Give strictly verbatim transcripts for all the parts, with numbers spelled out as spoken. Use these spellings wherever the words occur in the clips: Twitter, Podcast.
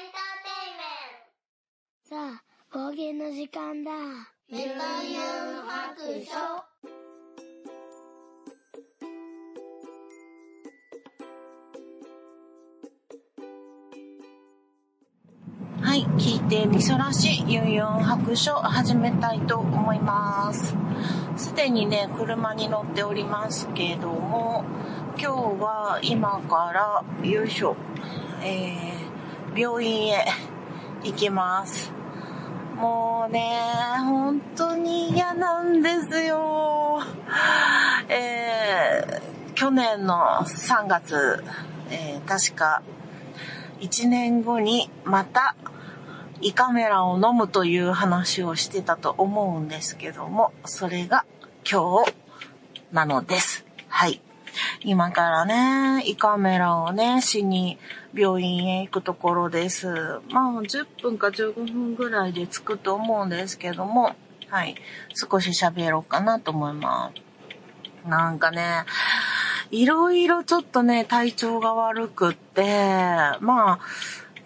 ンターテイメント。さあ、冒険の時間だ。メタユン白書。はい、聞いてみそらしいユンユン白書を始めたいと思います。すでにね、車に乗っておりますけども、今日は今からよいしょ、えー、病院へ行きます。もうね、本当に嫌なんですよ。えー、去年のさんがつ、えー、確かいちねんごにまた胃カメラを飲むという話をしてたと思うんですけども、それが今日なのです。はい。今からね、胃カメラをね、しに病院へ行くところです。まあ、じゅっぷんかじゅうごふんぐらいで着くと思うんですけども、はい。少し喋ろうかなと思います。なんかね、いろいろちょっとね、体調が悪くって、まあ、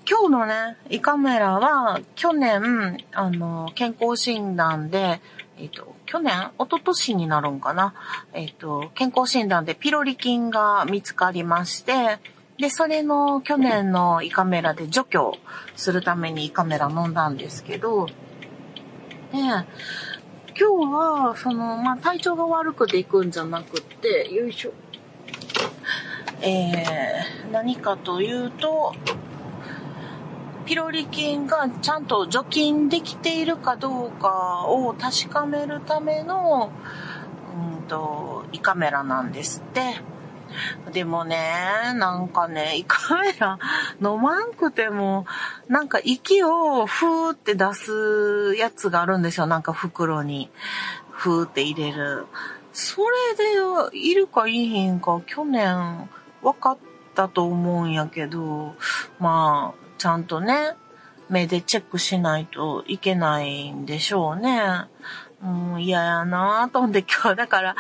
今日のね、胃カメラは、去年、あの、健康診断で、えっと、去年、一昨年になるんかな。えっと、健康診断でピロリ菌が見つかりまして、で、それの去年の胃カメラで除去するために胃カメラ飲んだんですけど、ね、今日は、その、まあ、体調が悪くていくんじゃなくって、よいしょ。えー、何かというと、ピロリ菌がちゃんと除菌できているかどうかを確かめるための、うんと、胃カメラなんですって。でもね、なんかね、胃カメラ飲まんくても、なんか息をふーって出すやつがあるんですよ。なんか袋にふーって入れる。それでいるかいひんか、去年分かったと思うんやけど、まあ、ちゃんとね、目でチェックしないといけないんでしょうね。うん、嫌やなぁと思って今日、だから、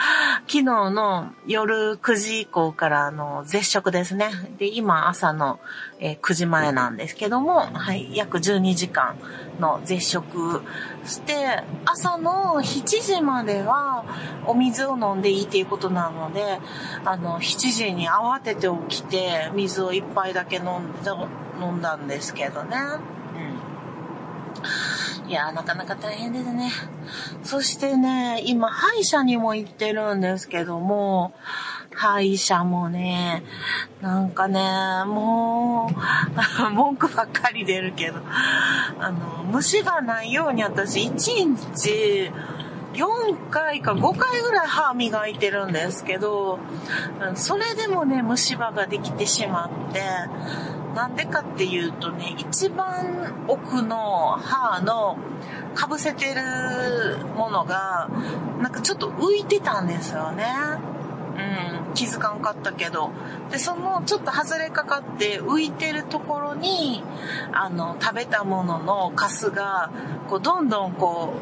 昨日の夜くじ以降からの絶食ですね。で、今朝の、えー、くじまえなんですけども、はい、約じゅうにじかんの絶食して、朝のしちじまではお水を飲んでいいっていうことなので、あの、しちじに慌てて起きて、水を一杯だけ飲んで、飲んだんですけどね。うん。いやー、なかなか大変ですね。そしてね、今、歯医者にも行ってるんですけども、歯医者もね、なんかね、もう、文句ばっかり出るけど、あの、虫がないように私、いちにち、よんかいかごかいぐらい歯磨いてるんですけど、それでもね、虫歯ができてしまって、なんでかっていうとね、一番奥の歯の被せてるものが、なんかちょっと浮いてたんですよね。うん、気づかんかったけど。で、そのちょっと外れかかって浮いてるところに、あの、食べたもののカスが、こう、どんどんこ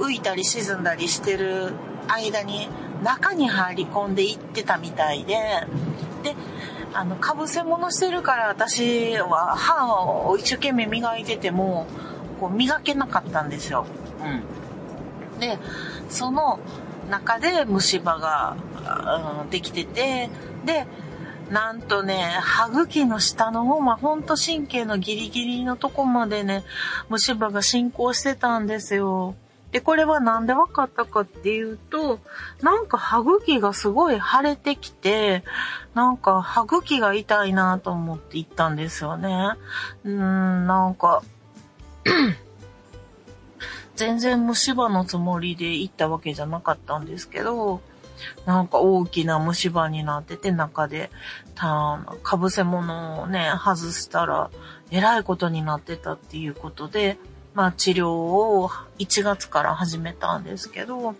う、浮いたり沈んだりしてる間に、中に入り込んでいってたみたいで、で、あの、かぶせ物してるから私は歯を一生懸命磨いてても、こう磨けなかったんですよ。うん。で、その中で虫歯が、うん、できてて、で、なんとね、歯茎の下の方はほんと神経のギリギリのとこまでね、虫歯が進行してたんですよ。で、これはなんで分かったかっていうと、なんか歯茎がすごい腫れてきて、なんか歯茎が痛いなと思って行ったんですよね。うーん、なんか、全然虫歯のつもりで行ったわけじゃなかったんですけど、なんか大きな虫歯になってて、中で、た、かぶせ物をね、外したら、えらいことになってたっていうことで、まあ治療をいちがつから始めたんですけど、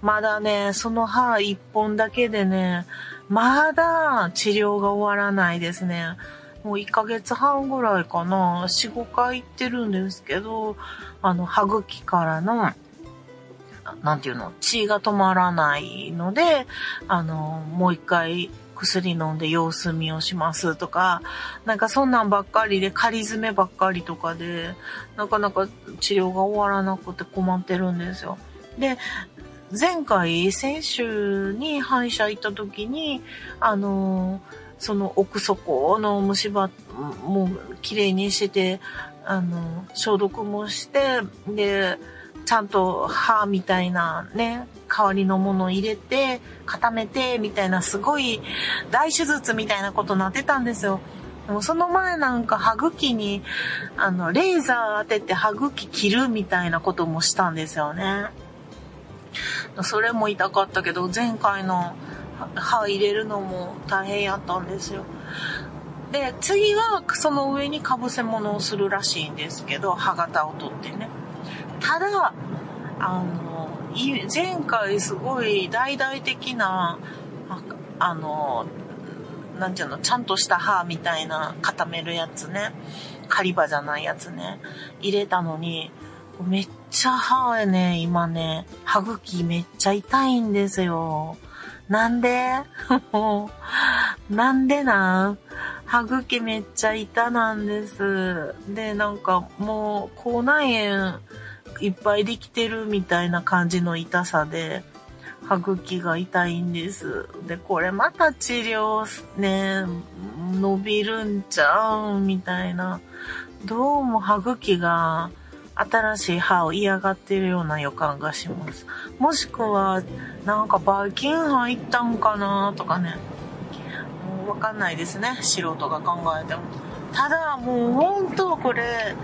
まだね、その歯一本だけでね、まだ治療が終わらないですね。もういっかげつはんぐらいかな、よん、ごかい行ってるんですけど、あの、歯茎からの、なんていうの、血が止まらないので、あの、もう一回薬飲んで様子見をしますとか、なんかそんなんばっかりで、仮詰めばっかりとかで、なかなか治療が終わらなくて困ってるんですよ。で、前回、先週に歯医者行った時に、あのー、その奥底の虫歯も綺麗にして、あの、消毒もして、で、ちゃんと歯みたいなね、代わりのものを入れて、固めて、みたいな、すごい大手術みたいなことになってたんですよ。でもその前なんか歯茎に、あの、レーザー当てて歯茎切るみたいなこともしたんですよね。それも痛かったけど、前回の歯入れるのも大変やったんですよ。で、次はその上にかぶせ物をするらしいんですけど、歯型を取ってね。ただ、あの、前回すごい大々的な、あの、なんていうの、ちゃんとした歯みたいな固めるやつね。狩り歯じゃないやつね。入れたのに、めっちゃ歯ね、今ね、歯茎めっちゃ痛いんですよ。なんでなんでなん歯茎めっちゃ痛なんです。で、なんかもう、口内炎いっぱいできてるみたいな感じの痛さで、歯茎が痛いんです。で、これまた治療ね、伸びるんちゃうみたいな。どうも歯茎が新しい歯を嫌がってるような予感がします。もしくは、なんかばい菌入ったんかなとかね。わかんないですね。素人が考えても。ただ、もう本当これ、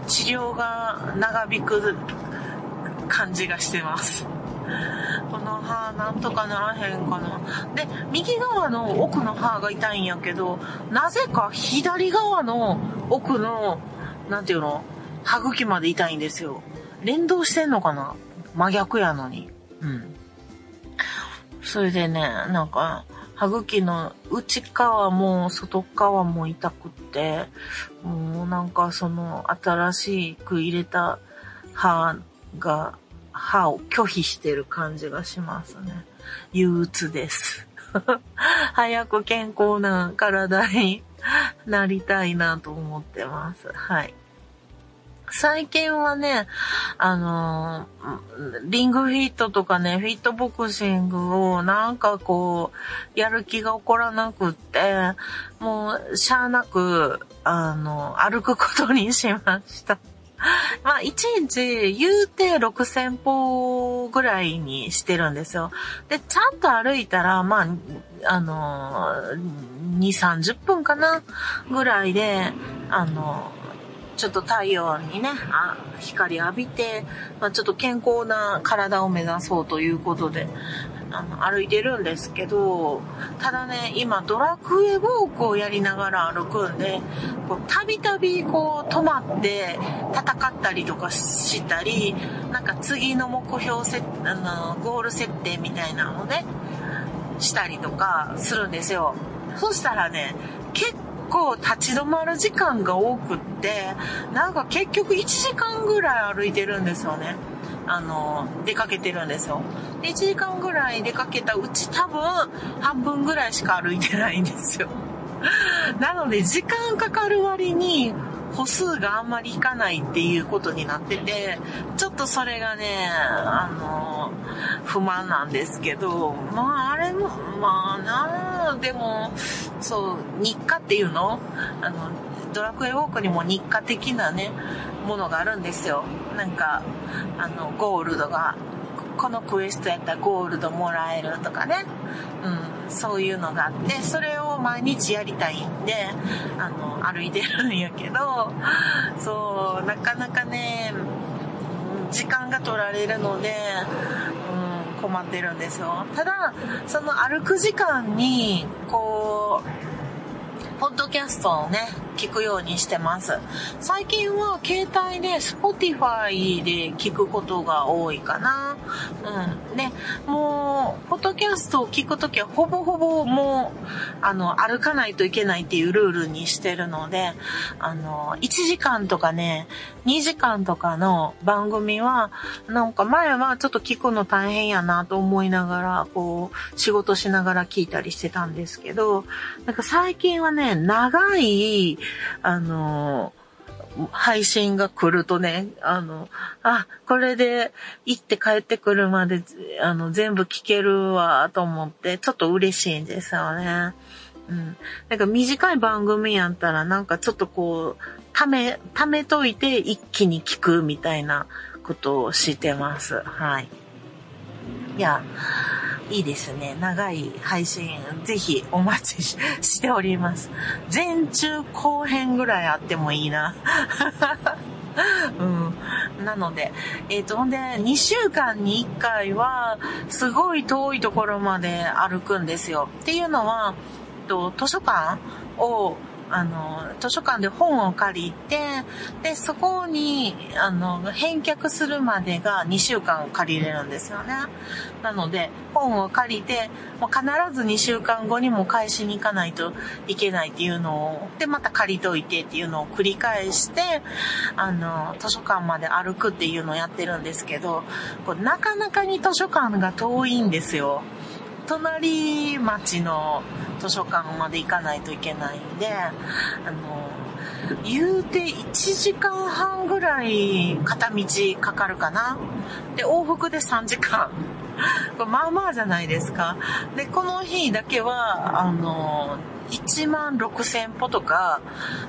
うん、治療が長引く感じがしてます。この歯なんとかならへんかな。で、右側の奥の歯が痛いんやけど、なぜか左側の奥の、なんていうの、歯茎まで痛いんですよ。連動してんのかな？真逆やのに。うん。それでね、なんか、歯茎の内側も外側も痛くって、もうなんかその新しく入れた歯が、歯を拒否してる感じがしますね。憂鬱です。早く健康な体になりたいなと思ってます。はい。最近はね、あのー、リングフィットとかね、フィットボクシングをなんかこう、やる気が起こらなくって、もう、しゃーなく、あの、歩くことにしました。まあ、いちにち言うてろくせんぽぐらいにしてるんですよ。で、ちゃんと歩いたら、まあ、あのー、にじゅう、さんじゅっぷんかなぐらいで、あのー、ちょっと太陽にね、あ、光浴びて、まあ、ちょっと健康な体を目指そうということで、あの、歩いてるんですけど、ただね、今ドラクエウォークをやりながら歩くんで、こう、たびたびこう、止まって戦ったりとかしたり、なんか次の目標設、あの、ゴール設定みたいなのをね、したりとかするんですよ。そしたらね、結構、結構立ち止まる時間が多くって、なんか結局いちじかんぐらい歩いてるんですよね。あの、出かけてるんですよ。で、いちじかんぐらい出かけたうち多分半分ぐらいしか歩いてないんですよ。なので時間かかる割に歩数があんまりいかないっていうことになってて、ちょっとそれがね、あの、不満なんですけど、まああれも、まあな、でも、そう、日課っていうの？あの、ドラクエウォークにも日課的なね、ものがあるんですよ。なんか、あの、ゴールドが、このクエストやったらゴールドもらえるとかね。うん、そういうのがあって、それを毎日やりたいんで、あの、歩いてるんやけど、そう、なかなかね、時間が取られるので、困ってるんですよ。ただ、その歩く時間に、こう、ポッドキャストをね、聞くようにしてます。最近は携帯で Spotify で聞くことが多いかな。うんね、もうポッドキャストを聞くときはほぼほぼもうあの歩かないといけないっていうルールにしてるので、あのいちじかんとかねにじかんとかの番組はなんか前はちょっと聞くの大変やなと思いながらこう仕事しながら聞いたりしてたんですけど、なんか最近はね長いあの配信が来るとね、あの、あ、これで行って帰ってくるまで、あの、全部聞けるわ、と思って、ちょっと嬉しいんですよね。うん。なんか短い番組やったら、なんかちょっとこう、ため、ためといて一気に聞くみたいなことをしてます。はい。いや、いいですね。長い配信、ぜひお待ち し, しております。前中後編ぐらいあってもいいな。うん、なので、えっと、ほんで、にしゅうかんにいっかいは、すごい遠いところまで歩くんですよ。っていうのは、と図書館を、あの、図書館で本を借りて、で、そこに、あの、返却するまでがにしゅうかんを借りれるんですよね。なので、本を借りて、もう必ずにしゅうかんごにも返しに行かないといけないっていうのを、で、また借りといてっていうのを繰り返して、あの、図書館まで歩くっていうのをやってるんですけど、こうなかなかに図書館が遠いんですよ。隣町の図書館まで行かないといけないんで、あの、言うていちじかんはんぐらい片道かかるかな。で、往復でさんじかん。これまあまあじゃないですか。で、この日だけは、あの、いちまんろくせんぽとか、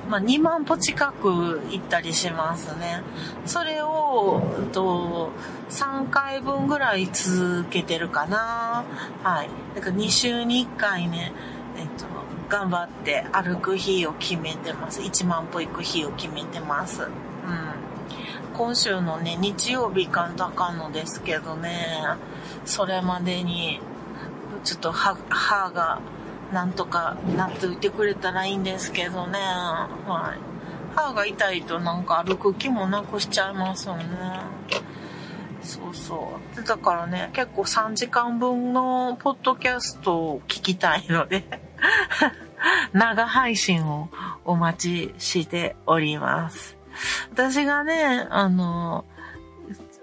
まあ、にまんぽ近く行ったりしますね。それを、と、さんかいぶんぐらい続けてるかな。はい。だからにしゅうにいっかいね、えっと、頑張って歩く日を決めてます。いちまんぽ行く日を決めてます。うん。今週のね、日曜日かんだかんのですけどね、それまでに、ちょっと歯、歯が、なんとかなっておいてくれたらいいんですけどね。はい。歯が痛いとなんか歩く気もなくしちゃいますよね。そうそう。だからね、結構さんじかんぶんのポッドキャストを聞きたいので、長配信をお待ちしております。私がね、あの、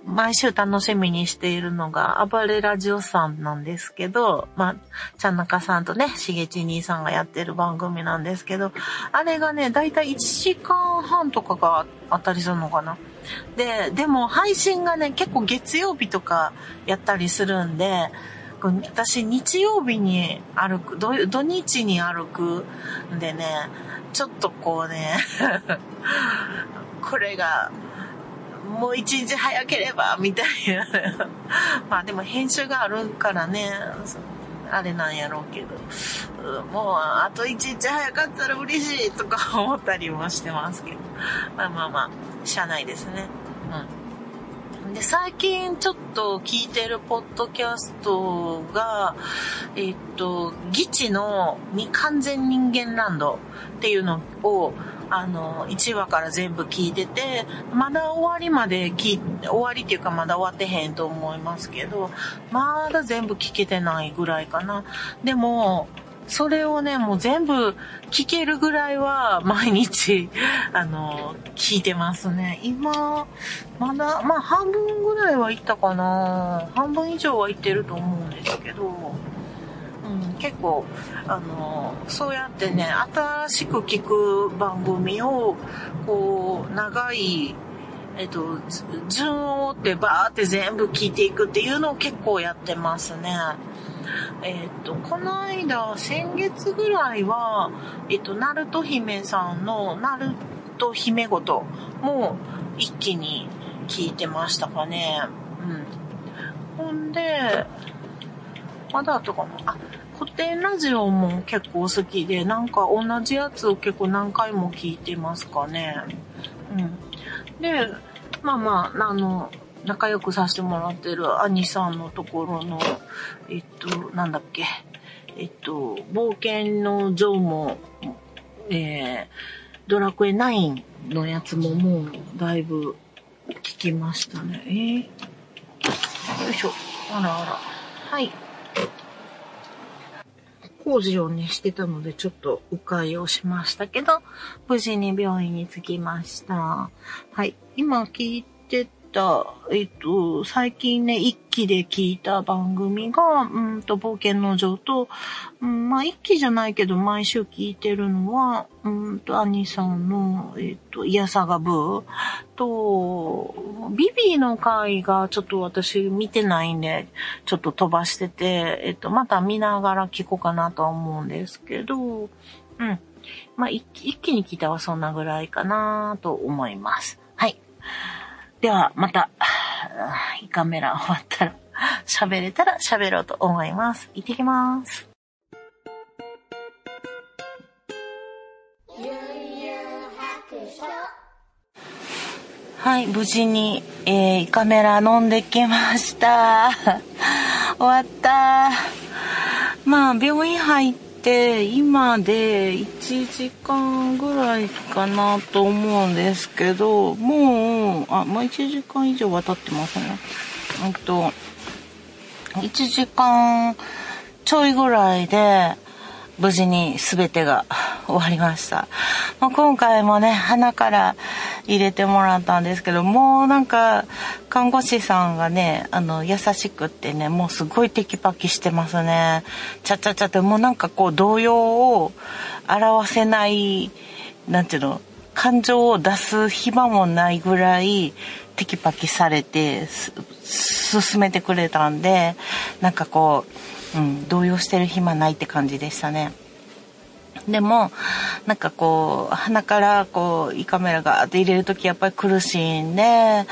毎週楽しみにしているのが、暴れラジオさんなんですけど、まあ、ちゃんなかさんとね、しげち兄さんがやってる番組なんですけど、あれがね、だいたいいちじかんはんとかがあったりするのかな。で、でも配信がね、結構月曜日とかやったりするんで、私日曜日に歩く、土、土日に歩くんでね、ちょっとこうね、これが、もう一日早ければみたいなまあでも編集があるからねあれなんやろうけど、もうあと一日早かったら嬉しいとか思ったりもしてますけど、まあまあまあしゃあないですね。うん。で最近ちょっと聞いてるポッドキャストがえっとギチの完全人間ランドっていうのをあの、いちわから全部聞いてて、まだ終わりまで聞、終わりっていうかまだ終わってへんと思いますけど、まだ全部聞けてないぐらいかな。でも、それをね、もう全部聞けるぐらいは毎日、あの、聞いてますね。今、まだ、まあ半分ぐらいは行ったかな。半分以上は行ってると思うんですけど、うん、結構、あの、そうやってね、新しく聞く番組を、こう、長い、えっと、順を追ってバーって全部聞いていくっていうのを結構やってますね。えっと、この間、先月ぐらいは、えっと、ナルト姫さんのナルト姫ごとも一気に聞いてましたかね。うん。ほんで、まだあったかな。あ、古典ラジオも結構好きで、なんか同じやつを結構何回も聞いてますかね。うん。で、まあまあ、あの、仲良くさせてもらってる兄さんのところの、えっと、なんだっけ、えっと、冒険のジョーも、えー、ドラクエナインのやつももうだいぶ効きましたね。えー、よいしょ。あらあら。はい。工事をね、してたので、ちょっと迂回をしましたけど、無事に病院に着きました。はい。今聞いてた、えっと、最近ね、一期で聞いた番組が、うんと、冒険の城と、うん、まあ、一期じゃないけど、毎週聞いてるのは、うんと、兄さんの、えっと、いやさがブーと、ビビの回がちょっと私見てないんで、ちょっと飛ばしてて、えっと、また見ながら聞こうかなとは思うんですけど、うん。まあ、一気、一気に聞いたはそんなぐらいかなと思います。はい。では、また、胃カメラ終わったら、喋れたら喋ろうと思います。行ってきます。はい、無事に、えー、胃カメラ飲んできました。終わった。まあ、病院入って、今でいちじかんぐらいかなと思うんですけど、もう、あ、まあ、いちじかん以上は経ってますね。えっと、いちじかんちょいぐらいで、無事に全てが終わりました。まあ、今回もね、鼻から入れてもらったんですけど、もうなんか看護師さんがね、あの優しくってね、もうすごいテキパキしてますね。ちゃちゃちゃってもうなんかこう動揺を表せない、なんていうの、感情を出す暇もないぐらいテキパキされて進めてくれたんで、なんかこう。うん、動揺してる暇ないって感じでしたね。でもなんかこう鼻からこう胃カメラがって入れるときやっぱり苦しいんで、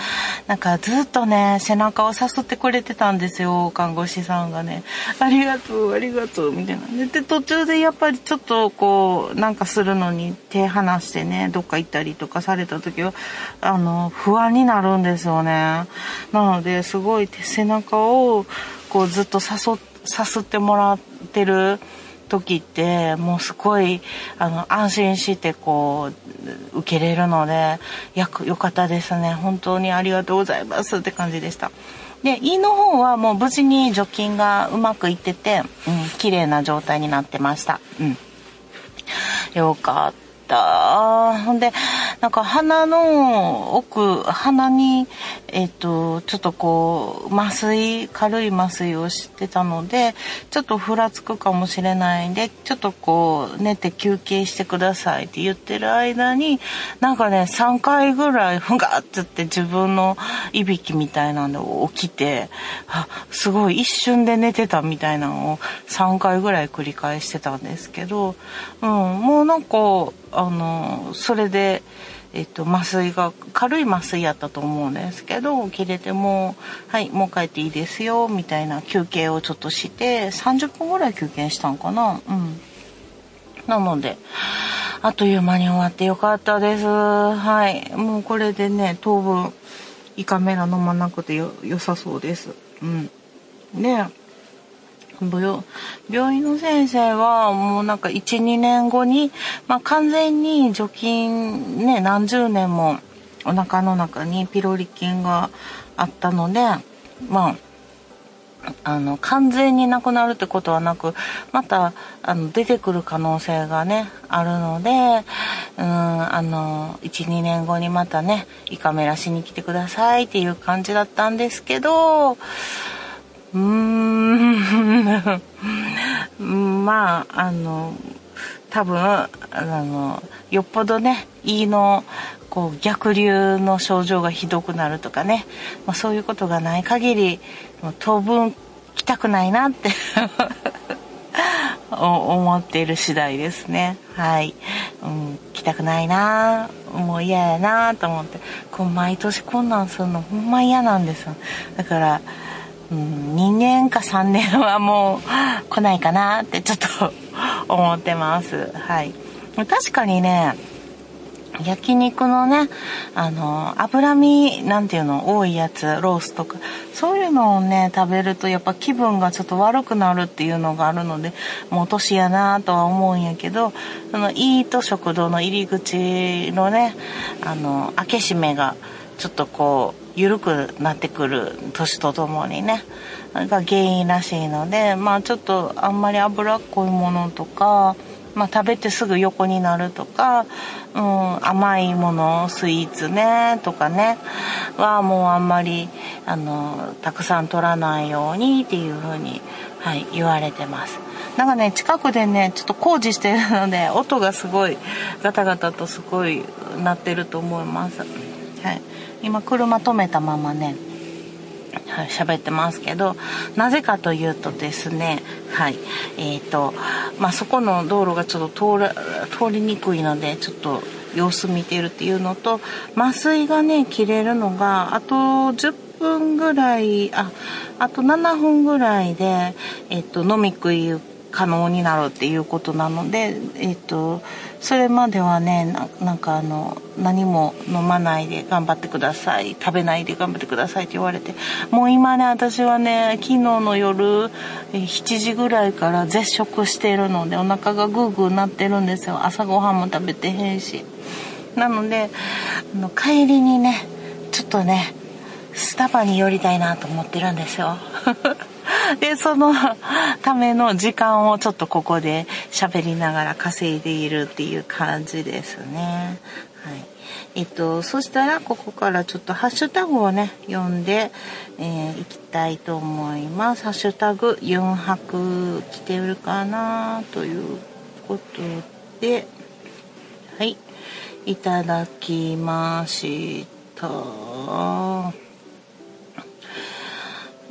なんかずっとね背中をさすってくれてたんですよ、看護師さんがね。ありがとうありがとうみたいな。で、で途中でやっぱりちょっとこうなんかするのに手離してねどっか行ったりとかされたときはあの不安になるんですよね。なのですごい背中をこうずっとさそってさすってもらってる時ってもうすごいあの安心してこう受けれるので、よかったですね。本当にありがとうございますって感じでした。で、胃の方はもう無事に除菌がうまくいってて、うん、綺麗な状態になってました。うん、よかった。ほんでなんか鼻の奥、鼻に、えっと、ちょっとこう、麻酔、軽い麻酔をしてたので、ちょっとふらつくかもしれないんで、ちょっとこう、寝て休憩してくださいって言ってる間に、なんかね、さんかいぐらい、ふんがっつって自分のいびきみたいなのを起きて、あ、すごい一瞬で寝てたみたいなのをさんかいぐらい繰り返してたんですけど、うん、もうなんか、あの、それで、えっと、麻酔が、軽い麻酔やったと思うんですけど、切れてもう、はい、もう帰っていいですよ、みたいな休憩をちょっとして、さんじゅっぷんぐらい休憩したんかな。うん。なので、あっという間に終わってよかったです。はい。もうこれでね、当分、胃カメラ飲まなくてよ、良さそうです。うん。ね。病院の先生はもうなんかいち、にねんごに、まあ、完全に除菌ね、何十年もお腹の中にピロリ菌があったので、まあ、あの完全になくなるってことはなく、またあの出てくる可能性がねあるので、うーん、あのいち、にねんごにまたね胃カメラしに来てくださいっていう感じだったんですけど。うーんまああの多分あのよっぽどね胃のこう逆流の症状がひどくなるとかね、まあ、そういうことがない限り当分来たくないなって思っている次第ですね。はい、うん、来たくないな、もう嫌やなと思って、こう毎年こんなんするのほんま嫌なんですよ。だからうん、にねんかさんねんはもう来ないかなってちょっと思ってます。はい。確かにね、焼肉のね、あの脂身なんていうの多いやつ、ロースとかそういうのをね食べるとやっぱ気分がちょっと悪くなるっていうのがあるので、もう年やなとは思うんやけど、そのイート食堂の入り口のね、あの開け閉めがちょっとこう緩くなってくる年とともにねが原因らしいので、まあちょっとあんまり脂っこいものとか、まあ、食べてすぐ横になるとか、うん、甘いものスイーツねとかねはもうあんまりあのたくさん取らないようにっていう風に、はい、言われてます。なんかね近くでねちょっと工事してるので音がすごいガタガタとすごい鳴ってると思います。はい、今車止めたままねはい、喋ってますけど、なぜかというとですね、はい、えっと、まあ、そこの道路がちょっと通ら、通りにくいので、ちょっと様子見てるっていうのと、麻酔がね、切れるのが、あとじゅっぷんぐらい、あ、あとななふんぐらいで、えっと、飲み食い可能になるっていうことなので、えっと、それまではね な, なんかあの何も飲まないで頑張ってください、食べないで頑張ってくださいって言われて、もう今ね私はね昨日の夜しちじぐらいから絶食してるのでお腹がグーグーなってるんですよ。朝ごはんも食べてへんし、なのであの帰りにねちょっとねスタバに寄りたいなと思ってるんですよでそのための時間をちょっとここで喋りながら稼いでいるっていう感じですね。はい、えっとそしたらここからちょっとハッシュタグをね読んで、えー、いきたいと思います。ハッシュタグユンハク来てるかなということで、はいいただきました。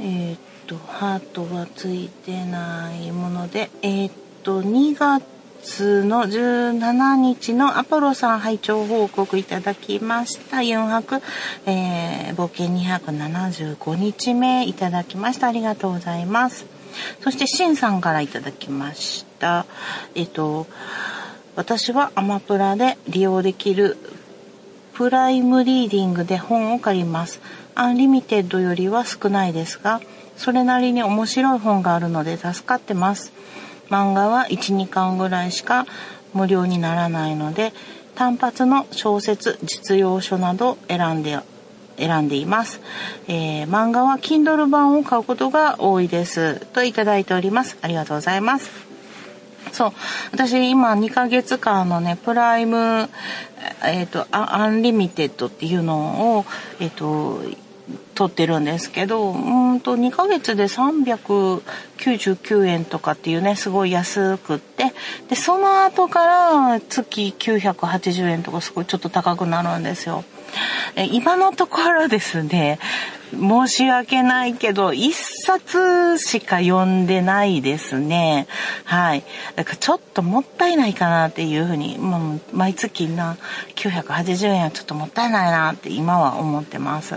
えっとハートがついてないもので、えー、っとにがつのじゅうしちにちのアポロさん拝聴報告いただきました。よん泊、えー、冒険にひゃくななじゅうごにちめいいただきました。ありがとうございます。そしてシンさんからいただきました。えー、っと私はアマプラで利用できるプライムリーディングで本を借ります。アンリミテッドよりは少ないですがそれなりに面白い本があるので助かってます。漫画は いち、にかんぐらいしか無料にならないので、単発の小説、実用書など選んで、選んでいます。えー、漫画は Kindle 版を買うことが多いです。といただいております。ありがとうございます。そう、私今にかげつかんのね、プライム、えっと、アンリミテッドっていうのを、えっと、撮ってるんですけど、うんとにかげつでさんびゃくきゅうじゅうきゅうえんとかっていうねすごい安くって、でその後から月きゅうひゃくはちじゅうえんとかすごいちょっと高くなるんですよ。え今のところですね申し訳ないけどいっさつしか読んでないですね。はい、だからちょっともったいないかなっていうふうに、もう毎月なきゅうひゃくはちじゅうえんはちょっともったいないなって今は思ってます。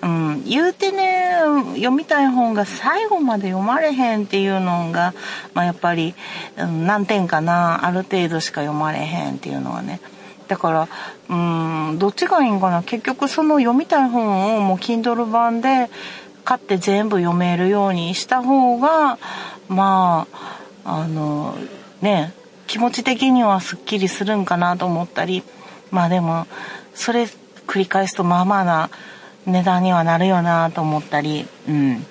うん、言うてね読みたい本が最後まで読まれへんっていうのが、まあ、やっぱり、うん、難点かな。ある程度しか読まれへんっていうのはね、だからうーんどっちがいいんかな。結局その読みたい本をもう Kindle 版で買って全部読めるようにした方が、まああのね気持ち的にはすっきりするんかなと思ったり、まあでもそれ繰り返すとまあまあな値段にはなるよなと思ったり、うん。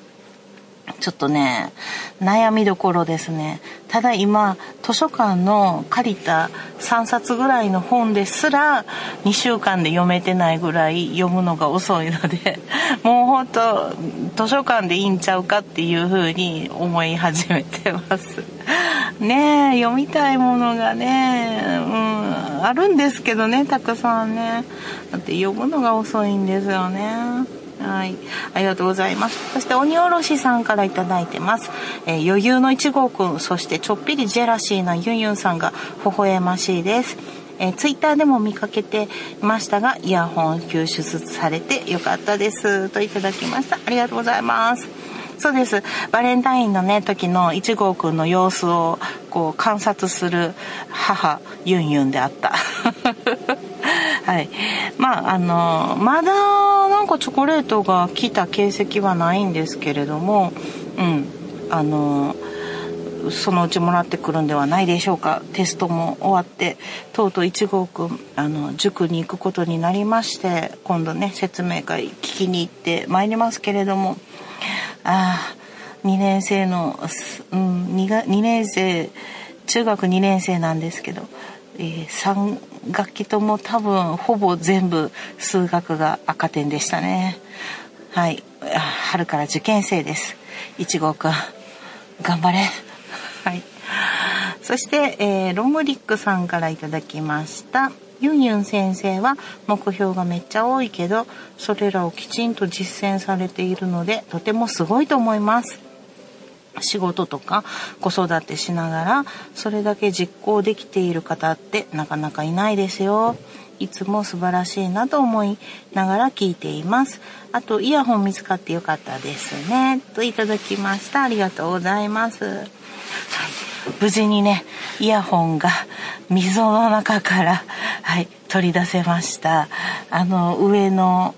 ちょっとね悩みどころですね。ただ今図書館の借りたさんさつぐらいの本ですらにしゅうかんで読めてないぐらい読むのが遅いので、もうほんと図書館でいいんちゃうかっていう風に思い始めてますね。え読みたいものがね、うん、あるんですけどねたくさんね、だって読むのが遅いんですよね。はい、ありがとうございます。そして鬼おろしさんからいただいてます、えー、余裕のいち号くん、そしてちょっぴりジェラシーなユンユンさんが微笑ましいです、えー、ツイッターでも見かけていましたがイヤホン救出されてよかったですといただきました。ありがとうございます。そうです、バレンタインのね時のいち号くんの様子をこう観察する母ユンユンであったはい、まああのまだなんかチョコレートが来た形跡はないんですけれども、うん、あのそのうちもらってくるんではないでしょうか。テストも終わってとうとういち号くんあの塾に行くことになりまして、今度ね説明会聞きに行ってまいりますけれども、ああにねん生の、うん、に, がにねん生中学にねん生なんですけど、えー、さん学期とも多分ほぼ全部数学が赤点でしたね。はい、春から受験生です。いち号くん頑張れ。はい、そして、えー、ロムリックさんからいただきました。ユンユン先生は目標がめっちゃ多いけどそれらをきちんと実践されているのでとてもすごいと思います。仕事とか子育てしながらそれだけ実行できている方ってなかなかいないですよ。いつも素晴らしいなと思いながら聞いています。あとイヤホン見つかってよかったですねといただきました。ありがとうございます。はい、無事にねイヤホンが溝の中から、はい、取り出せました。あの上の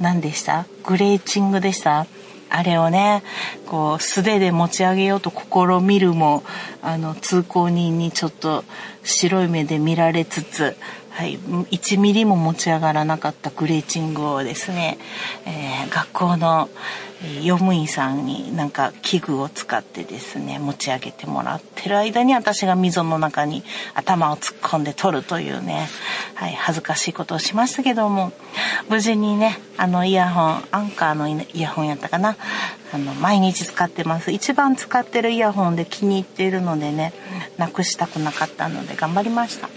何でしたグレーチングでした。あれをねこう素手で持ち上げようと試みるもあの通行人にちょっと白い目で見られつつ、はい、いちミリも持ち上がらなかったグレーチングをですね、えー、学校の用務員さんになんか器具を使ってですね持ち上げてもらってる間に私が溝の中に頭を突っ込んで取るというね、はい、恥ずかしいことをしましたけども、無事にねあのイヤホンアンカーのイヤホンやったかな、あの毎日使ってます。一番使ってるイヤホンで気に入っているのでねなくしたくなかったので頑張りました。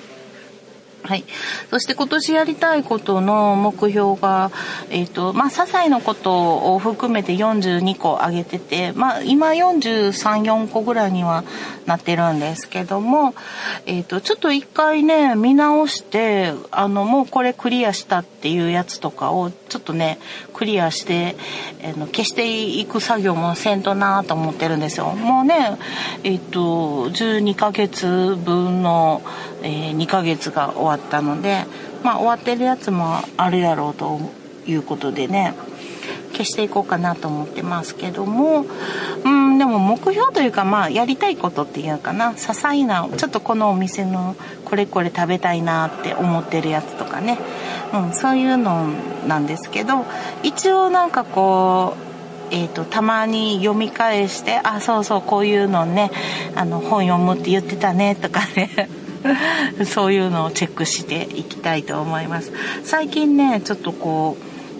はい、そして今年やりたいことの目標が、えーとまあ、些細なことを含めてよんじゅうにこ挙げてて、まあ、今よんじゅうさん、よんこぐらいにはなってるんですけども、えーと、ちょっと一回ね見直してあのもうこれクリアしたっていうやつとかをちょっとねクリアして、えー、の消していく作業もせんとなと思ってるんですよ。もうね、えーと、じゅうにかげつぶんの、えー、にかげつが終わってあったので、まあ、終わってるやつもあるやろうということでね消していこうかなと思ってますけども、うん、でも目標というか、まあ、やりたいことっていうかな些細なちょっとこのお店のこれこれ食べたいなって思ってるやつとかね、うん、そういうのなんですけど、一応なんかこうえーと、たまに読み返して、あそうそうこういうのねあの本読むって言ってたねとかねそういうのをチェックしていきたいと思います。最近ねちょっとこ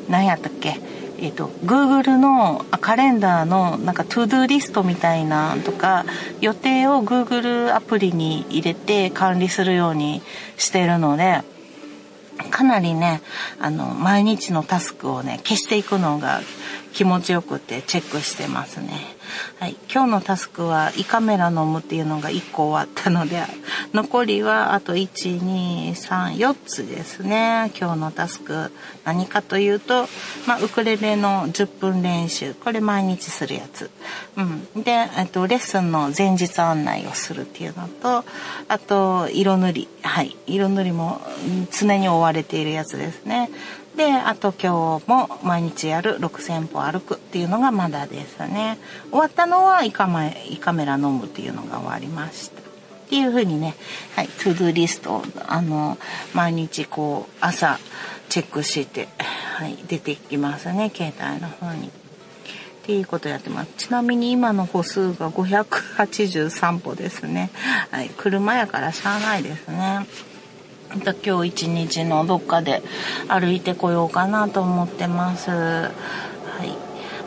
う何やったっけえっと Google のカレンダーのなんか To Do リストみたいなとか予定を Google アプリに入れて管理するようにしてるので、かなりねあの毎日のタスクをね消していくのが気持ちよくてチェックしてますね。はい、今日のタスクは胃カメラ飲むっていうのがいっこ終わったので残りはあといち、に、さん、よっつですね。今日のタスク何かというと、まあ、ウクレレのじゅっぷん練習、これ毎日するやつ、うん、であとレッスンの前日案内をするっていうのと、あと色塗り、はい、色塗りも常に追われているやつですね。で、あと今日も毎日やるろくせんぽ歩くっていうのがまだですね。終わったのは胃カメラ飲むっていうのが終わりました。っていう風にね、はい、トゥードゥーリストをあの毎日こう朝チェックして、はい、出てきますね、携帯の方に。っていうことやってます。ちなみに今の歩数がごひゃくはちじゅうさんぽですね。はい、車やからしゃあないですね。今日一日のどっかで歩いてこようかなと思ってます。はい、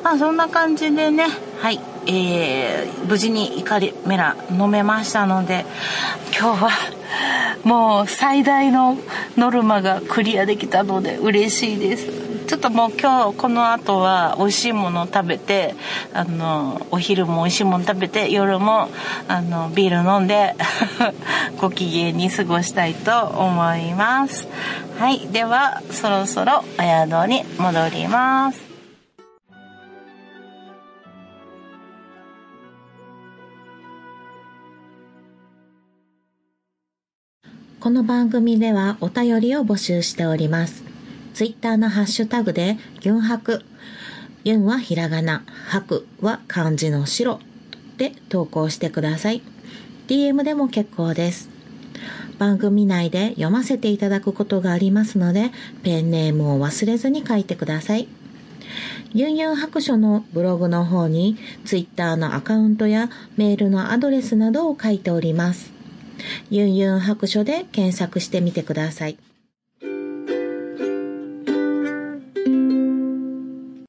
まあそんな感じでね、はい、えー、無事にイカメラ飲めましたので、今日はもう最大のノルマがクリアできたので嬉しいです。ちょっともう今日この後は美味しいものを食べて、あのお昼も美味しいもの食べて夜もあのビール飲んでご機嫌に過ごしたいと思います。はい、ではそろそろお宿に戻ります。この番組ではお便りを募集しております。ツイッターのハッシュタグでユンハク、ユンはひらがな、ハクは漢字の白で投稿してください。 ディーエム でも結構です。番組内で読ませていただくことがありますので、ペンネームを忘れずに書いてください。ユンユン白書のブログの方にツイッターのアカウントやメールのアドレスなどを書いております。ユンユン白書で検索してみてください。